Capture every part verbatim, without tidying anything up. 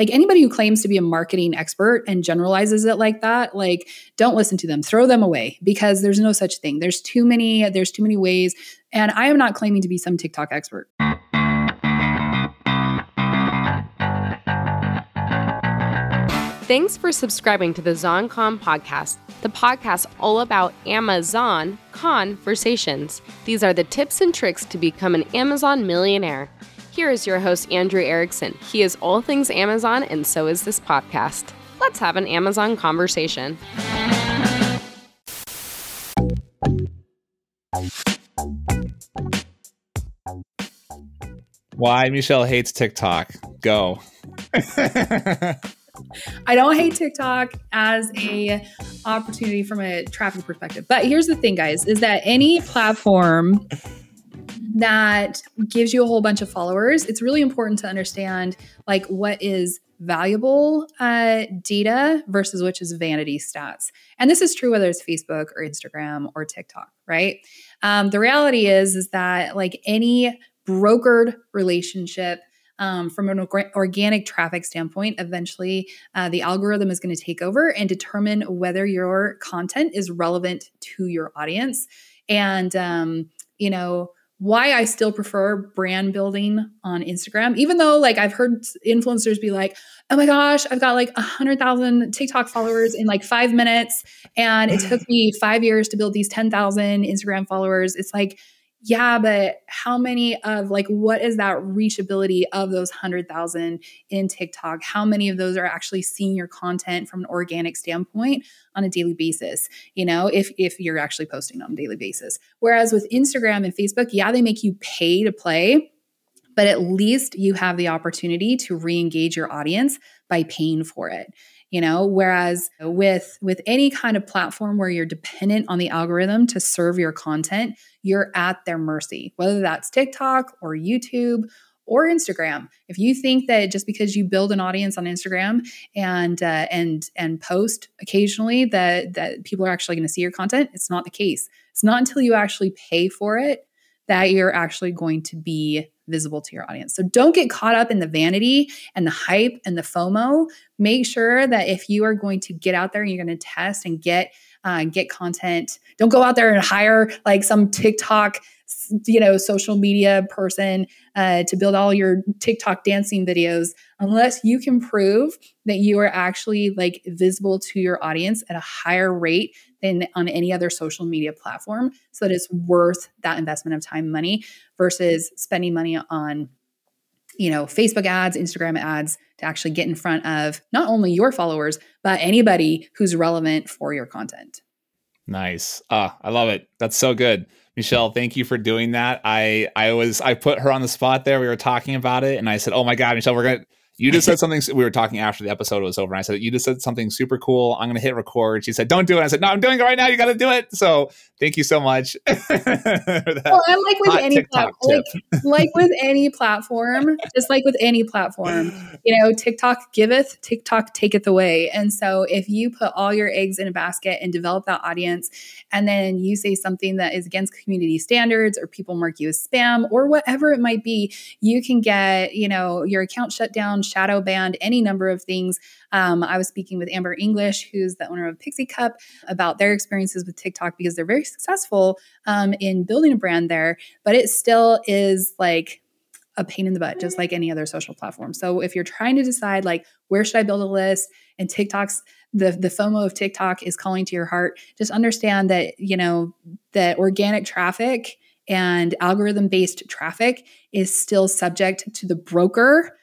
Like anybody who claims to be a marketing expert and generalizes it like that, like don't listen to them, throw them away, because there's no such thing. There's too many, there's too many ways. And I am not claiming to be some TikTok expert. Thanks for subscribing to the ZonCon podcast, the podcast all about Amazon conversations. These are the tips and tricks to become an Amazon millionaire. Here is your host, Andrew Erickson. He is all things Amazon, and so is this podcast. Let's have an Amazon conversation. Why Michelle hates TikTok. Go. I don't hate TikTok as a opportunity from a traffic perspective. But here's the thing, guys, is that any platform that gives you a whole bunch of followers, it's really important to understand like what is valuable uh, data versus which is vanity stats. And this is true whether it's Facebook or Instagram or TikTok, right? Um, the reality is, is that like any brokered relationship, Um, from an org- organic traffic standpoint, eventually uh, the algorithm is going to take over and determine whether your content is relevant to your audience. And, um, you know, why I still prefer brand building on Instagram, even though like I've heard influencers be like, oh my gosh, I've got like a hundred thousand TikTok followers in like five minutes. And it took me five years to build these ten thousand Instagram followers. It's like, yeah, but how many of like, what is that reachability of those one hundred thousand in TikTok? How many of those are actually seeing your content from an organic standpoint on a daily basis? You know, if if you're actually posting on a daily basis. Whereas with Instagram and Facebook, yeah, they make you pay to play, but at least you have the opportunity to re-engage your audience by paying for it. You know, whereas with with any kind of platform where you're dependent on the algorithm to serve your content, you're at their mercy, whether that's TikTok or YouTube or Instagram. If you think that just because you build an audience on Instagram and uh, and and post occasionally that that people are actually going to see your content, it's not the case. It's not until you actually pay for it that you're actually going to be visible to your audience. So don't get caught up in the vanity and the hype and the FOMO. Make sure that if you are going to get out there and you're going to test and get uh, get content, don't go out there and hire like some TikTok, you know, social media person uh, to build all your TikTok dancing videos unless you can prove that you are actually like visible to your audience at a higher rate than on any other social media platform, so that it's worth that investment of time, money, versus spending money on, you know, Facebook ads, Instagram ads to actually get in front of not only your followers, but anybody who's relevant for your content. Nice. Ah, I love it. That's so good. Michelle, thank you for doing that. I, I was, I put her on the spot there. We were talking about it and I said, oh my God, Michelle, we're going to, you just said something. We were talking after the episode was over. And I said, you just said something super cool. I'm going to hit record. She said, don't do it. I said, no, I'm doing it right now. You got to do it. So thank you so much. Well, and like with any platform, like, like with any platform, just like with any platform, you know, TikTok giveth, TikTok taketh away. And so if you put all your eggs in a basket and develop that audience, and then you say something that is against community standards or people mark you as spam or whatever it might be, you can get, you know, your account shut down, shadow banned, any number of things. Um, I was speaking with Amber English, who's the owner of Pixie Cup, about their experiences with TikTok because they're very successful um, in building a brand there, but it still is like a pain in the butt, just like any other social platform. So if you're trying to decide like, where should I build a list, and TikTok's the the FOMO of TikTok is calling to your heart, just understand that, you know, that organic traffic and algorithm-based traffic is still subject to the broker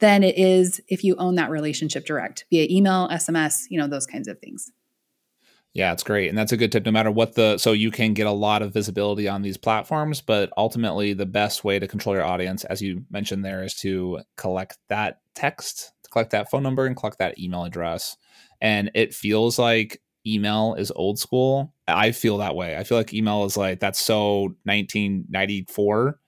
than it is if you own that relationship direct via email, S M S, you know, those kinds of things. Yeah, it's great. And that's a good tip, no matter what the, so you can get a lot of visibility on these platforms, but ultimately the best way to control your audience, as you mentioned there, is to collect that text, to collect that phone number and collect that email address. And it feels like email is old school. I feel that way. I feel like email is like, that's so nineteen ninety-four.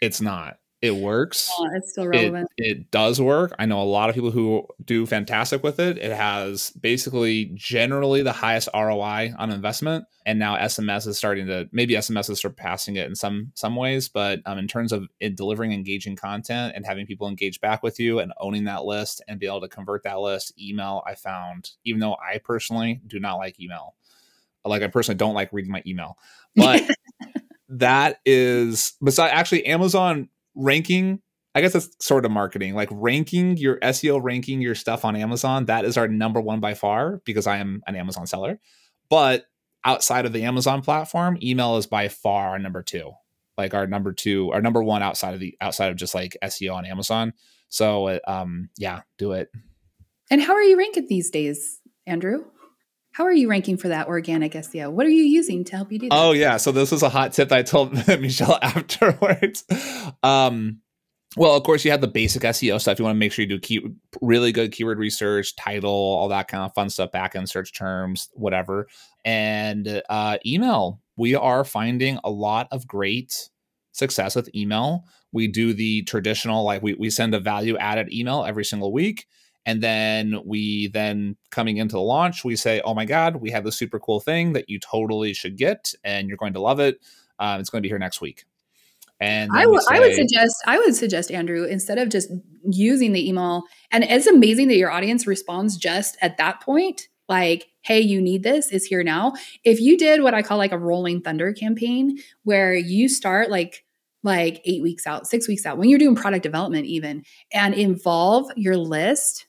It's not. It works. Oh, it's still relevant. It, it does work. I know a lot of people who do fantastic with it. It has basically generally the highest R O I on investment. And now S M S is starting to, maybe S M S is surpassing it in some some ways. But um, in terms of it delivering engaging content and having people engage back with you and owning that list and be able to convert that list, email, I found, even though I personally do not like email. Like I personally don't like reading my email. But that is, besides actually Amazon ranking, I guess that's sort of marketing, like ranking your S E O, ranking your stuff on Amazon. That is our number one by far because I am an Amazon seller. But outside of the Amazon platform, email is by far our number two, like our number two, our number one outside of the outside of just like S E O on Amazon. So um, yeah, do it. And how are you ranking these days, Andrew? How are you ranking for that organic S E O? What are you using to help you do that? Oh, yeah. So this was a hot tip that I told Michelle afterwards. Um, well, of course, you have the basic S E O stuff. You want to make sure you do key, really good keyword research, title, all that kind of fun stuff, backend search terms, whatever. And uh, email. We are finding a lot of great success with email. We do the traditional, like we, we send a value-added email every single week. And then we then coming into the launch, we say, oh, my God, we have this super cool thing that you totally should get and you're going to love it. Um, it's going to be here next week. And I, w- say, I would suggest I would suggest, Andrew, instead of just using the email. And it's amazing that your audience responds just at that point. Like, hey, you need this. It's here now. If you did what I call like a rolling thunder campaign where you start like. like eight weeks out, six weeks out, when you're doing product development even, and involve your list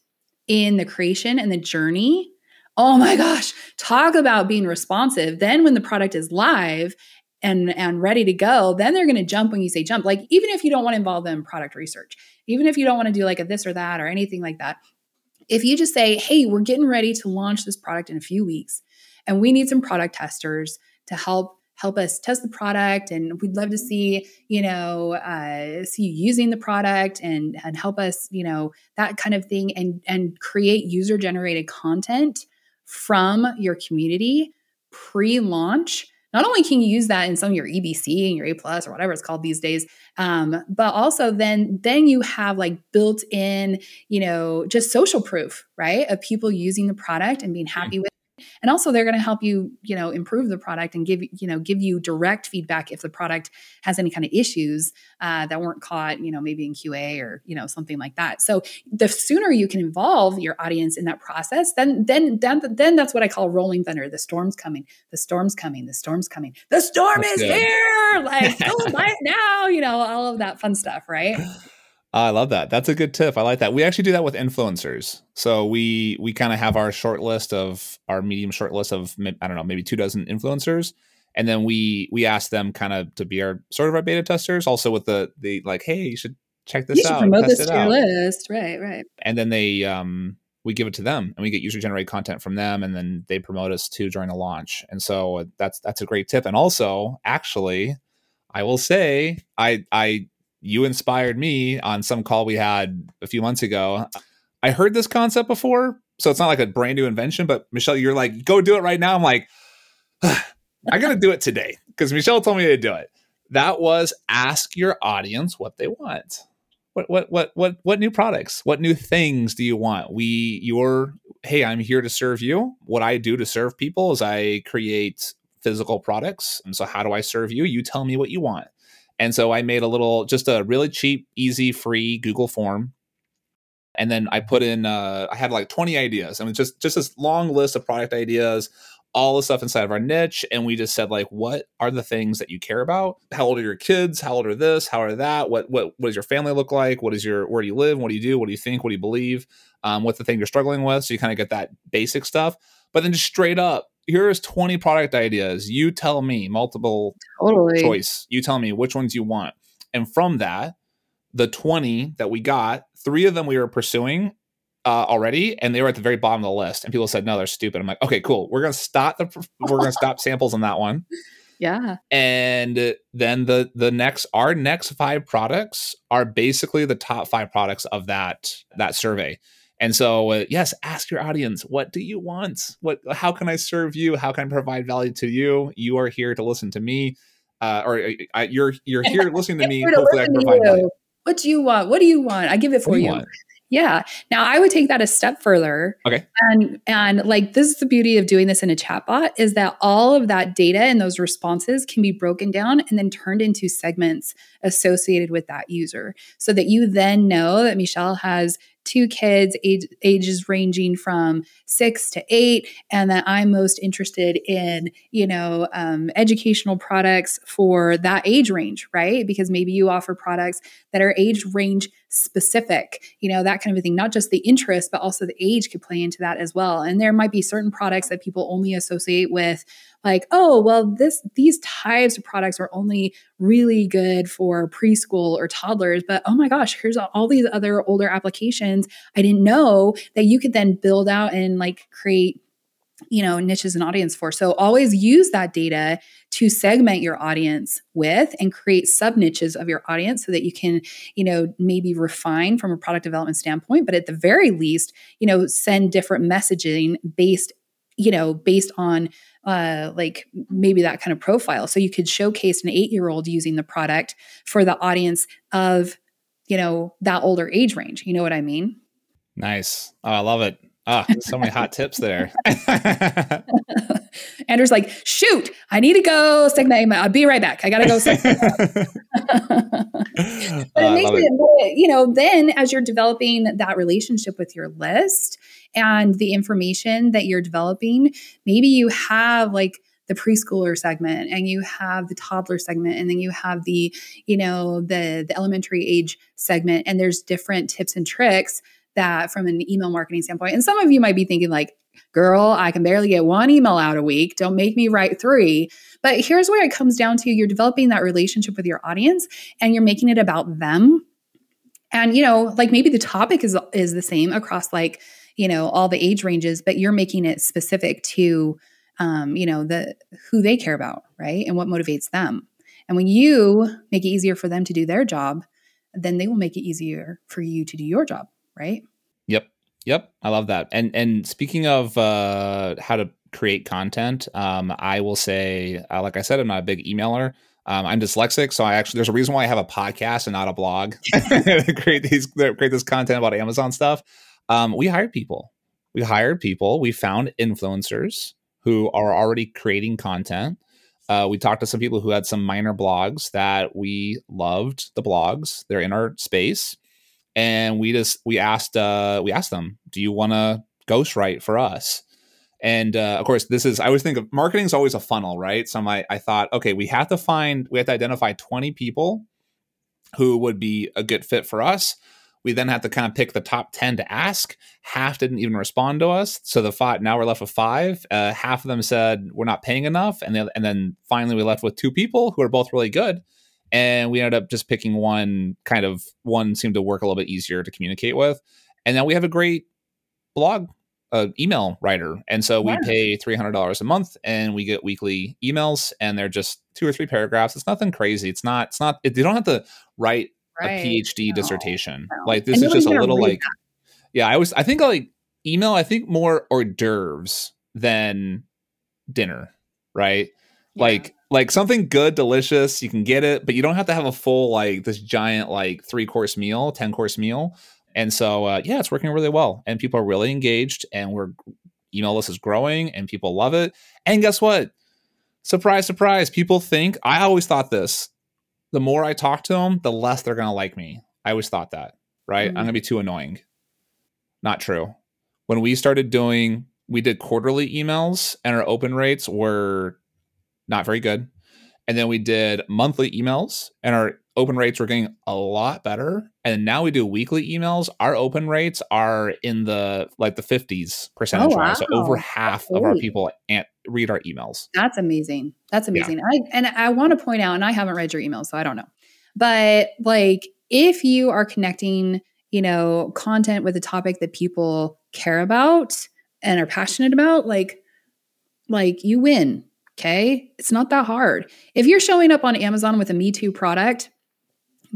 in the creation and the journey. Oh my gosh, talk about being responsive. Then when the product is live and, and ready to go, then they're going to jump when you say jump. Like even if you don't want to involve them in product research, even if you don't want to do like a this or that or anything like that, if you just say, hey, we're getting ready to launch this product in a few weeks and we need some product testers to help help us test the product. And we'd love to see, you know, uh, see you using the product and, and help us, you know, that kind of thing, and, and create user generated content from your community pre-launch. Not only can you use that in some of your E B C and your A plus or whatever it's called these days, um, but also then, then you have like built in, you know, just social proof, right? Of people using the product and being happy mm-hmm. with. And also they're going to help you, you know, improve the product and give, you know, give you direct feedback if the product has any kind of issues uh, that weren't caught, you know, maybe in Q A or, you know, something like that. So the sooner you can involve your audience in that process, then, then, then, then that's what I call rolling thunder. The storm's coming, the storm's coming, the storm's coming, the storm that's is good. Here. Like, go buy it now, you know, all of that fun stuff. Right. I love that. That's a good tip. I like that. We actually do that with influencers. So we we kind of have our short list of our medium short list of, I don't know, maybe two dozen influencers. And then we we ask them kind of to be our sort of our beta testers also with the, the like, hey, you should check this out. You should out, promote this to your out. list. Right, right. And then they um we give it to them and we get user generated content from them. And then they promote us to during a launch. And so that's that's a great tip. And also, actually, I will say I I. you inspired me on some call we had a few months ago. I heard this concept before, so it's not like a brand new invention, but Michelle, you're like, go do it right now. I'm like, I got to do it today because Michelle told me to do it. That was ask your audience what they want. What, what, what, what, what new products, what new things do you want? We, your, hey, I'm here to serve you. What I do to serve people is I create physical products. And so how do I serve you? You tell me what you want. And so I made a little, just a really cheap, easy, free Google form. And then I put in, uh, I had like twenty ideas. I mean, just, just this long list of product ideas, all the stuff inside of our niche. And we just said like, what are the things that you care about? How old are your kids? How old are this? How are that? What, what, what does your family look like? What is your, where do you live? What do you do? What do you think? What do you believe? Um, what's the thing you're struggling with? So you kind of get that basic stuff, but then just straight up, here's twenty product ideas. You tell me multiple totally. choice. You tell me which ones you want. And from that, the twenty that we got, three of them we were pursuing uh, already, and they were at the very bottom of the list. And people said, no, they're stupid. I'm like, okay, cool. We're going to stop the we're going to stop samples on that one. Yeah. And then the the next our next five products are basically the top five products of that that survey. And so, uh, yes, ask your audience, what do you want? What? How can I serve you? How can I provide value to you? You are here to listen to me, uh, or uh, you're you're here listening to me. Hopefully, I provide value. What do you want? What do you want? I give it for you. Want? Yeah. Now I would take that a step further. Okay. And, and like, this is the beauty of doing this in a chatbot, is that all of that data and those responses can be broken down and then turned into segments associated with that user, so that you then know that Michelle has two kids, age, ages ranging from six to eight, and that I'm most interested in, you know, um, educational products for that age range, right? Because maybe you offer products that are age range specific, you know, that kind of a thing. Not just the interest, but also the age could play into that as well. And there might be certain products that people only associate with, like, oh, well, this these types of products are only really good for preschool or toddlers, but oh my gosh, here's all these other older applications. I didn't know that you could then build out and like create, you know, niches and audience for. So always use that data to segment your audience with and create sub niches of your audience so that you can, you know, maybe refine from a product development standpoint, but at the very least, you know, send different messaging based, you know, based on uh, like maybe that kind of profile. So you could showcase an eight-year-old using the product for the audience of, you know, that older age range. You know what I mean? Nice. Oh, I love it. Ah, so many hot tips there. Andrew's like, shoot, I need to go segment. I'll be right back. I got to go segment. But uh, it makes it, it, you know, then as you're developing that relationship with your list and the information that you're developing, maybe you have like the preschooler segment and you have the toddler segment, and then you have the, you know, the, the elementary age segment, and there's different tips and tricks that from an email marketing standpoint. And some of you might be thinking like, girl, I can barely get one email out a week. Don't make me write three. But here's where it comes down to, you're developing that relationship with your audience and you're making it about them. And, you know, like maybe the topic is, is the same across like, you know, all the age ranges, but you're making it specific to, um, you know, the, who they care about, right? And what motivates them. And when you make it easier for them to do their job, then they will make it easier for you to do your job. Right? Yep. Yep. I love that. And and speaking of uh, how to create content, um, I will say, uh, like I said, I'm not a big emailer. Um, I'm dyslexic, so I actually there's a reason why I have a podcast and not a blog. create these create this content about Amazon stuff. Um, we hired people. We hired people. We found influencers who are already creating content. Uh, we talked to some people who had some minor blogs that we loved. The blogs, they're in our space. And we just, we asked, uh, we asked them, do you want to ghostwrite for us? And, uh, of course this is, I always think of marketing is always a funnel, right? So I'm like, I thought, okay, we have to find, we have to identify twenty people who would be a good fit for us. We then have to kind of pick the top ten to ask. Half didn't even respond to us. So the five, now we're left with five, uh, half of them said we're not paying enough. And then, and then finally we left with two people who are both really good. And we ended up just picking one kind of one seemed to work a little bit easier to communicate with. And now we have a great blog, uh, email writer. And so we yeah. pay three hundred dollars a month and we get weekly emails, and they're just two or three paragraphs. It's nothing crazy. It's not, it's not, it, you don't have to write right. a PhD no. dissertation. No. Like this and is just a little like, that. yeah, I was, I think like email, I think more hors d'oeuvres than dinner, right? Yeah. Like, Like something good, delicious, you can get it, but you don't have to have a full, like this giant, like three course meal, ten course meal. And so, uh, yeah, it's working really well and people are really engaged, and we're email list is growing and people love it. And guess what? Surprise, surprise. People think, I always thought this, the more I talk to them, the less they're going to like me. I always thought that, right? Mm-hmm. I'm going to be too annoying. Not true. When we started doing, we did quarterly emails and our open rates were not very good. And then we did monthly emails and our open rates were getting a lot better. And now we do weekly emails. Our open rates are in the like the fifties percentage oh, wow. range. So over half of our people read our emails. That's amazing. That's amazing. Yeah. I, and I want to point out, and I haven't read your emails, so I don't know. But like if you are connecting, you know, content with a topic that people care about and are passionate about, like, like you win. Okay. It's not that hard. If you're showing up on Amazon with a Me Too product,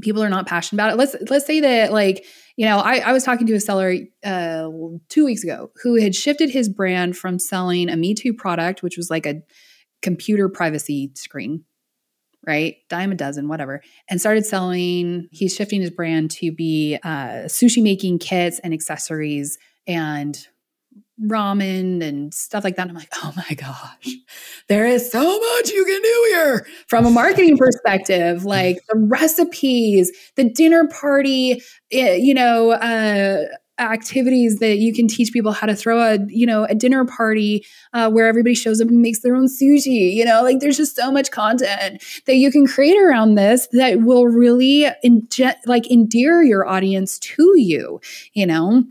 people are not passionate about it. Let's, let's say that like, you know, I, I was talking to a seller uh, two weeks ago who had shifted his brand from selling a Me Too product, which was like a computer privacy screen, right? Dime a dozen, whatever. And started selling, he's shifting his brand to be uh, sushi making kits and accessories and ramen and stuff like that. And I'm like, oh my gosh, there is so much you can do here from a marketing perspective, like the recipes, the dinner party, you know, uh, activities that you can teach people how to throw a, you know, a dinner party uh, where everybody shows up and makes their own sushi, you know, like there's just so much content that you can create around this that will really inge- like endear your audience to you, you know,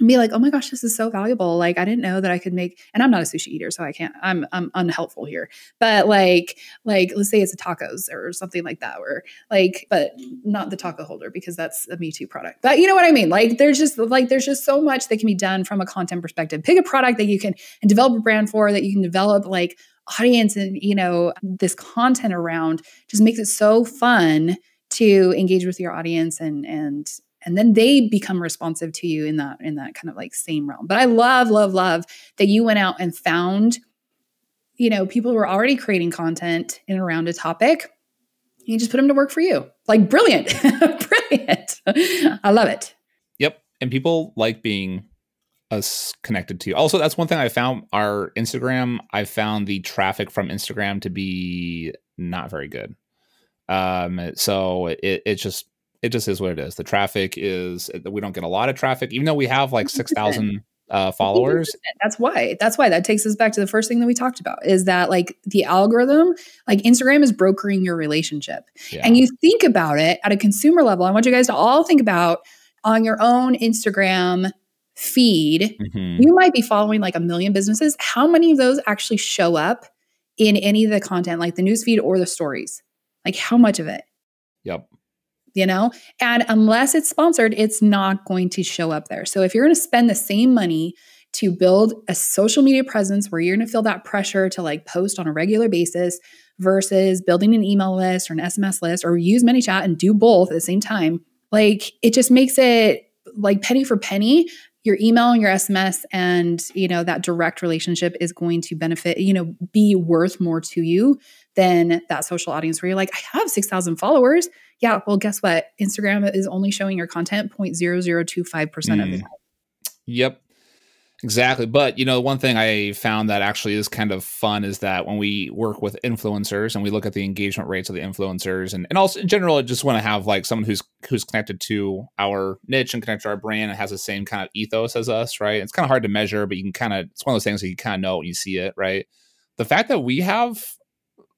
and be like, oh my gosh, this is so valuable. Like, I didn't know that I could make, and I'm not a sushi eater, so I can't, I'm, I'm unhelpful here, but like, like, let's say it's a tacos or something like that, or like, but not the taco holder because that's a Me Too product, but you know what I mean? Like, there's just like, there's just so much that can be done from a content perspective. Pick a product that you can and develop a brand for, that you can develop like audience and, you know, this content around. Just makes it so fun to engage with your audience and, and, And then they become responsive to you in that, in that kind of like same realm. But I love, love, love that you went out and found, you know, people who are already creating content in and around a topic. You just put them to work for you. Like, brilliant. Brilliant. I love it. Yep. And people like being us connected to you. Also, that's one thing I found, our Instagram, I found the traffic from Instagram to be not very good. Um, so it, it's just, It just is what it is. The traffic is, we don't get a lot of traffic, even though we have like six thousand uh, followers. That's why, that's why that takes us back to the first thing that we talked about, is that like the algorithm, like Instagram is brokering your relationship. Yeah. And you think about it at a consumer level. I want you guys to all think about on your own Instagram feed, mm-hmm. you might be following like a million businesses. How many of those actually show up in any of the content, like the newsfeed or the stories? Like, how much of it? Yep. You know, and unless it's sponsored, it's not going to show up there. So if you're going to spend the same money to build a social media presence where you're going to feel that pressure to like post on a regular basis versus building an email list or an S M S list, or use ManyChat and do both at the same time, like it just makes it like penny for penny, your email and your S M S and, you know, that direct relationship is going to benefit, you know, be worth more to you than that social audience where you're like, I have six thousand followers. Yeah, well, guess what? Instagram is only showing your content zero point zero zero two five percent mm. of the time. Yep, exactly. But, you know, one thing I found that actually is kind of fun is that when we work with influencers and we look at the engagement rates of the influencers, and, and also in general, I just want to have like someone who's who's connected to our niche and connected to our brand and has the same kind of ethos as us, right? It's kind of hard to measure, but you can kind of, it's one of those things that you kind of know when you see it, right? The fact that we have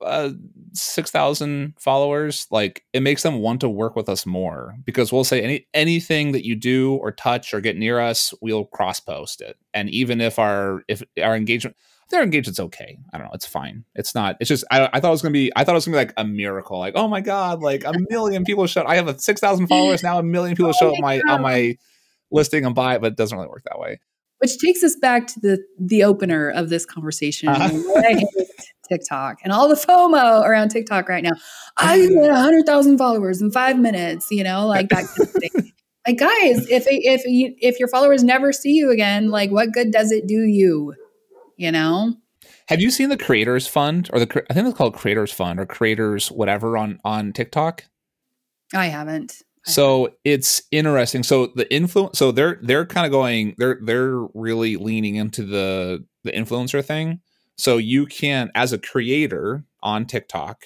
Uh, six thousand followers, like it makes them want to work with us more, because we'll say any anything that you do or touch or get near us, we'll cross post it. And even if our if our engagement, if their engagement's okay, I don't know, it's fine. It's not. It's just I, I thought it was gonna be. I thought it was gonna be like a miracle. Like, oh my god, like a million people showed. I have a six thousand followers now. A million people oh show up my god. on my listing and buy it, but it doesn't really work that way. Which takes us back to the the opener of this conversation. Uh-huh. TikTok and all the FOMO around TikTok right now. I had a hundred thousand followers in five minutes, you know, like that kind of thing. Like, guys, if if you, if your followers never see you again, like, what good does it do you? You know. Have you seen the Creators Fund or the I think it's called Creators Fund or Creators whatever on on TikTok? I haven't. I so haven't. It's interesting. So the influence. So they're they're kind of going. They're they're really leaning into the the influencer thing. So you can, as a creator on TikTok,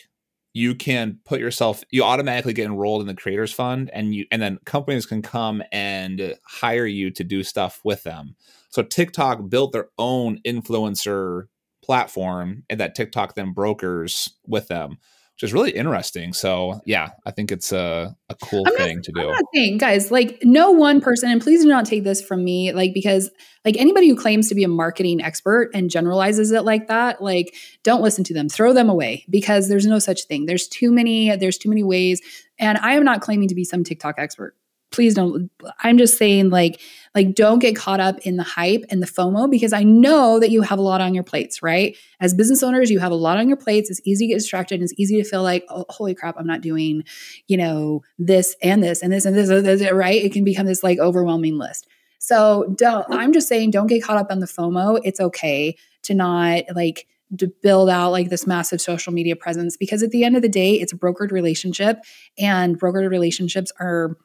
you can put yourself, you automatically get enrolled in the Creators Fund, and you, and then companies can come and hire you to do stuff with them. So TikTok built their own influencer platform, and that TikTok then brokers with them, which is really interesting. So yeah, I think it's a, a cool I'm thing not, to do. I'm not saying, guys, like no one person, and please do not take this from me, like, because like anybody who claims to be a marketing expert and generalizes it like that, like don't listen to them, throw them away, because there's no such thing. There's too many, there's too many ways. And I am not claiming to be some TikTok expert. Please don't. I'm just saying, like, like don't get caught up in the hype and the FOMO, because I know that you have a lot on your plates, right? As business owners, you have a lot on your plates. It's easy to get distracted. It's easy to feel like, oh, holy crap, I'm not doing, you know, this and this and this and this, and this, right? It can become this like overwhelming list. So don't, I'm just saying, don't get caught up on the FOMO. It's okay to not like to build out like this massive social media presence, because at the end of the day, it's a brokered relationship, and brokered relationships are,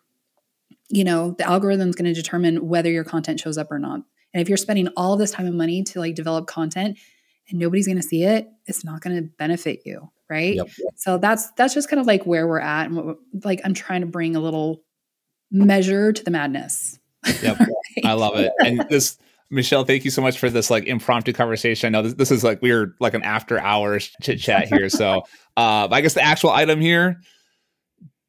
you know, the algorithm's going to determine whether your content shows up or not. And if you're spending all this time and money to like develop content and nobody's going to see it, it's not going to benefit you. Right. Yep. So that's, that's just kind of like where we're at. And what, like, I'm trying to bring a little measure to the madness. Yep. Right? I love it. And this, Michelle, thank you so much for this like impromptu conversation. I know this, this is like, we're like an after hours chit chat here. So uh, I guess the actual item here,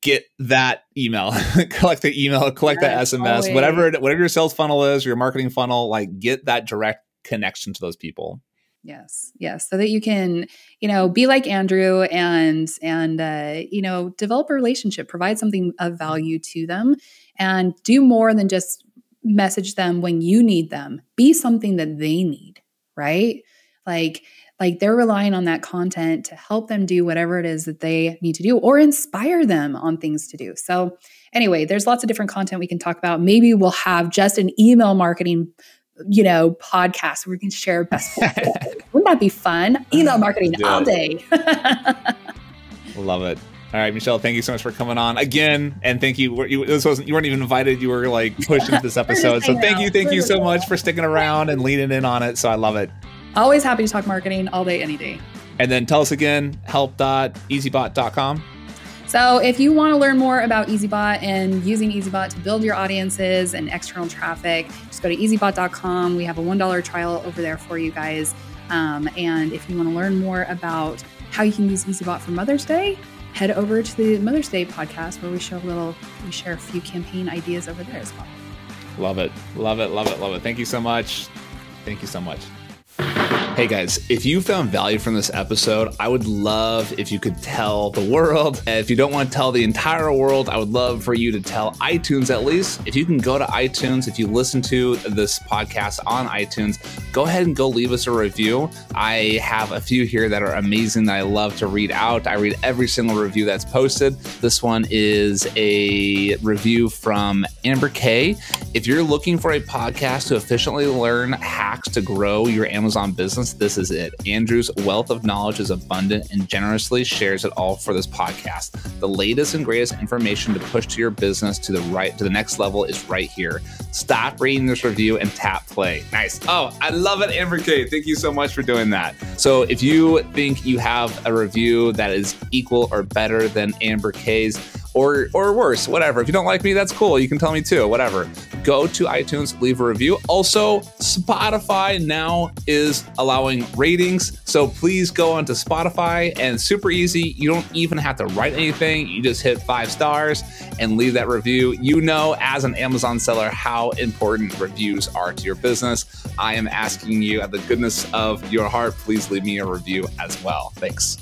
get that email, collect the email, collect yes, that S M S, always. whatever, whatever your sales funnel is, your marketing funnel, like get that direct connection to those people. Yes. Yes. So that you can, you know, be like Andrew and, and, uh, you know, develop a relationship, provide something of value to them, and do more than just message them when you need them. Be something that they need, right? Like, like they're relying on that content to help them do whatever it is that they need to do, or inspire them on things to do. So anyway, there's lots of different content we can talk about. Maybe we'll have just an email marketing, you know, podcast where we can share best practices. Wouldn't that be fun? Email marketing all day. Love it. All right, Michelle, thank you so much for coming on again. And thank you. you this wasn't, you weren't even invited. You were like pushed into this episode. So thank you. Thank you so much for sticking around and leaning in on it. So I love it. Always happy to talk marketing all day, any day. And then tell us again, help dot easybot dot com. So if you want to learn more about EasyBot and using EasyBot to build your audiences and external traffic, just go to easybot dot com. We have a one dollar trial over there for you guys. Um, and if you want to learn more about how you can use EasyBot for Mother's Day, head over to the Mother's Day podcast where we show a little, we share a few campaign ideas over there as well. Love it. Love it. Love it. Love it. Thank you so much. Thank you so much. Hey guys, if you found value from this episode, I would love if you could tell the world. And if you don't want to tell the entire world, I would love for you to tell iTunes at least. If you can go to iTunes, if you listen to this podcast on iTunes, go ahead and go leave us a review. I have a few here that are amazing that I love to read out. I read every single review that's posted. This one is a review from Amber K. If you're looking for a podcast to efficiently learn hacks to grow your Amazon business, this is it. Andrew's wealth of knowledge is abundant and generously shares it all for this podcast. The latest and greatest information to push to your business to the right to the next level is right here. Stop reading this review and tap play. Nice. Oh, I love it, Amber K. Thank you so much for doing that. So if you think you have a review that is equal or better than Amber K's, Or, or worse, whatever. If you don't like me, that's cool. You can tell me too, whatever. Go to iTunes, leave a review. Also, Spotify now is allowing ratings. So please go onto Spotify, and super easy. You don't even have to write anything. You just hit five stars and leave that review. You know, as an Amazon seller, how important reviews are to your business. I am asking you, at the goodness of your heart, please leave me a review as well. Thanks.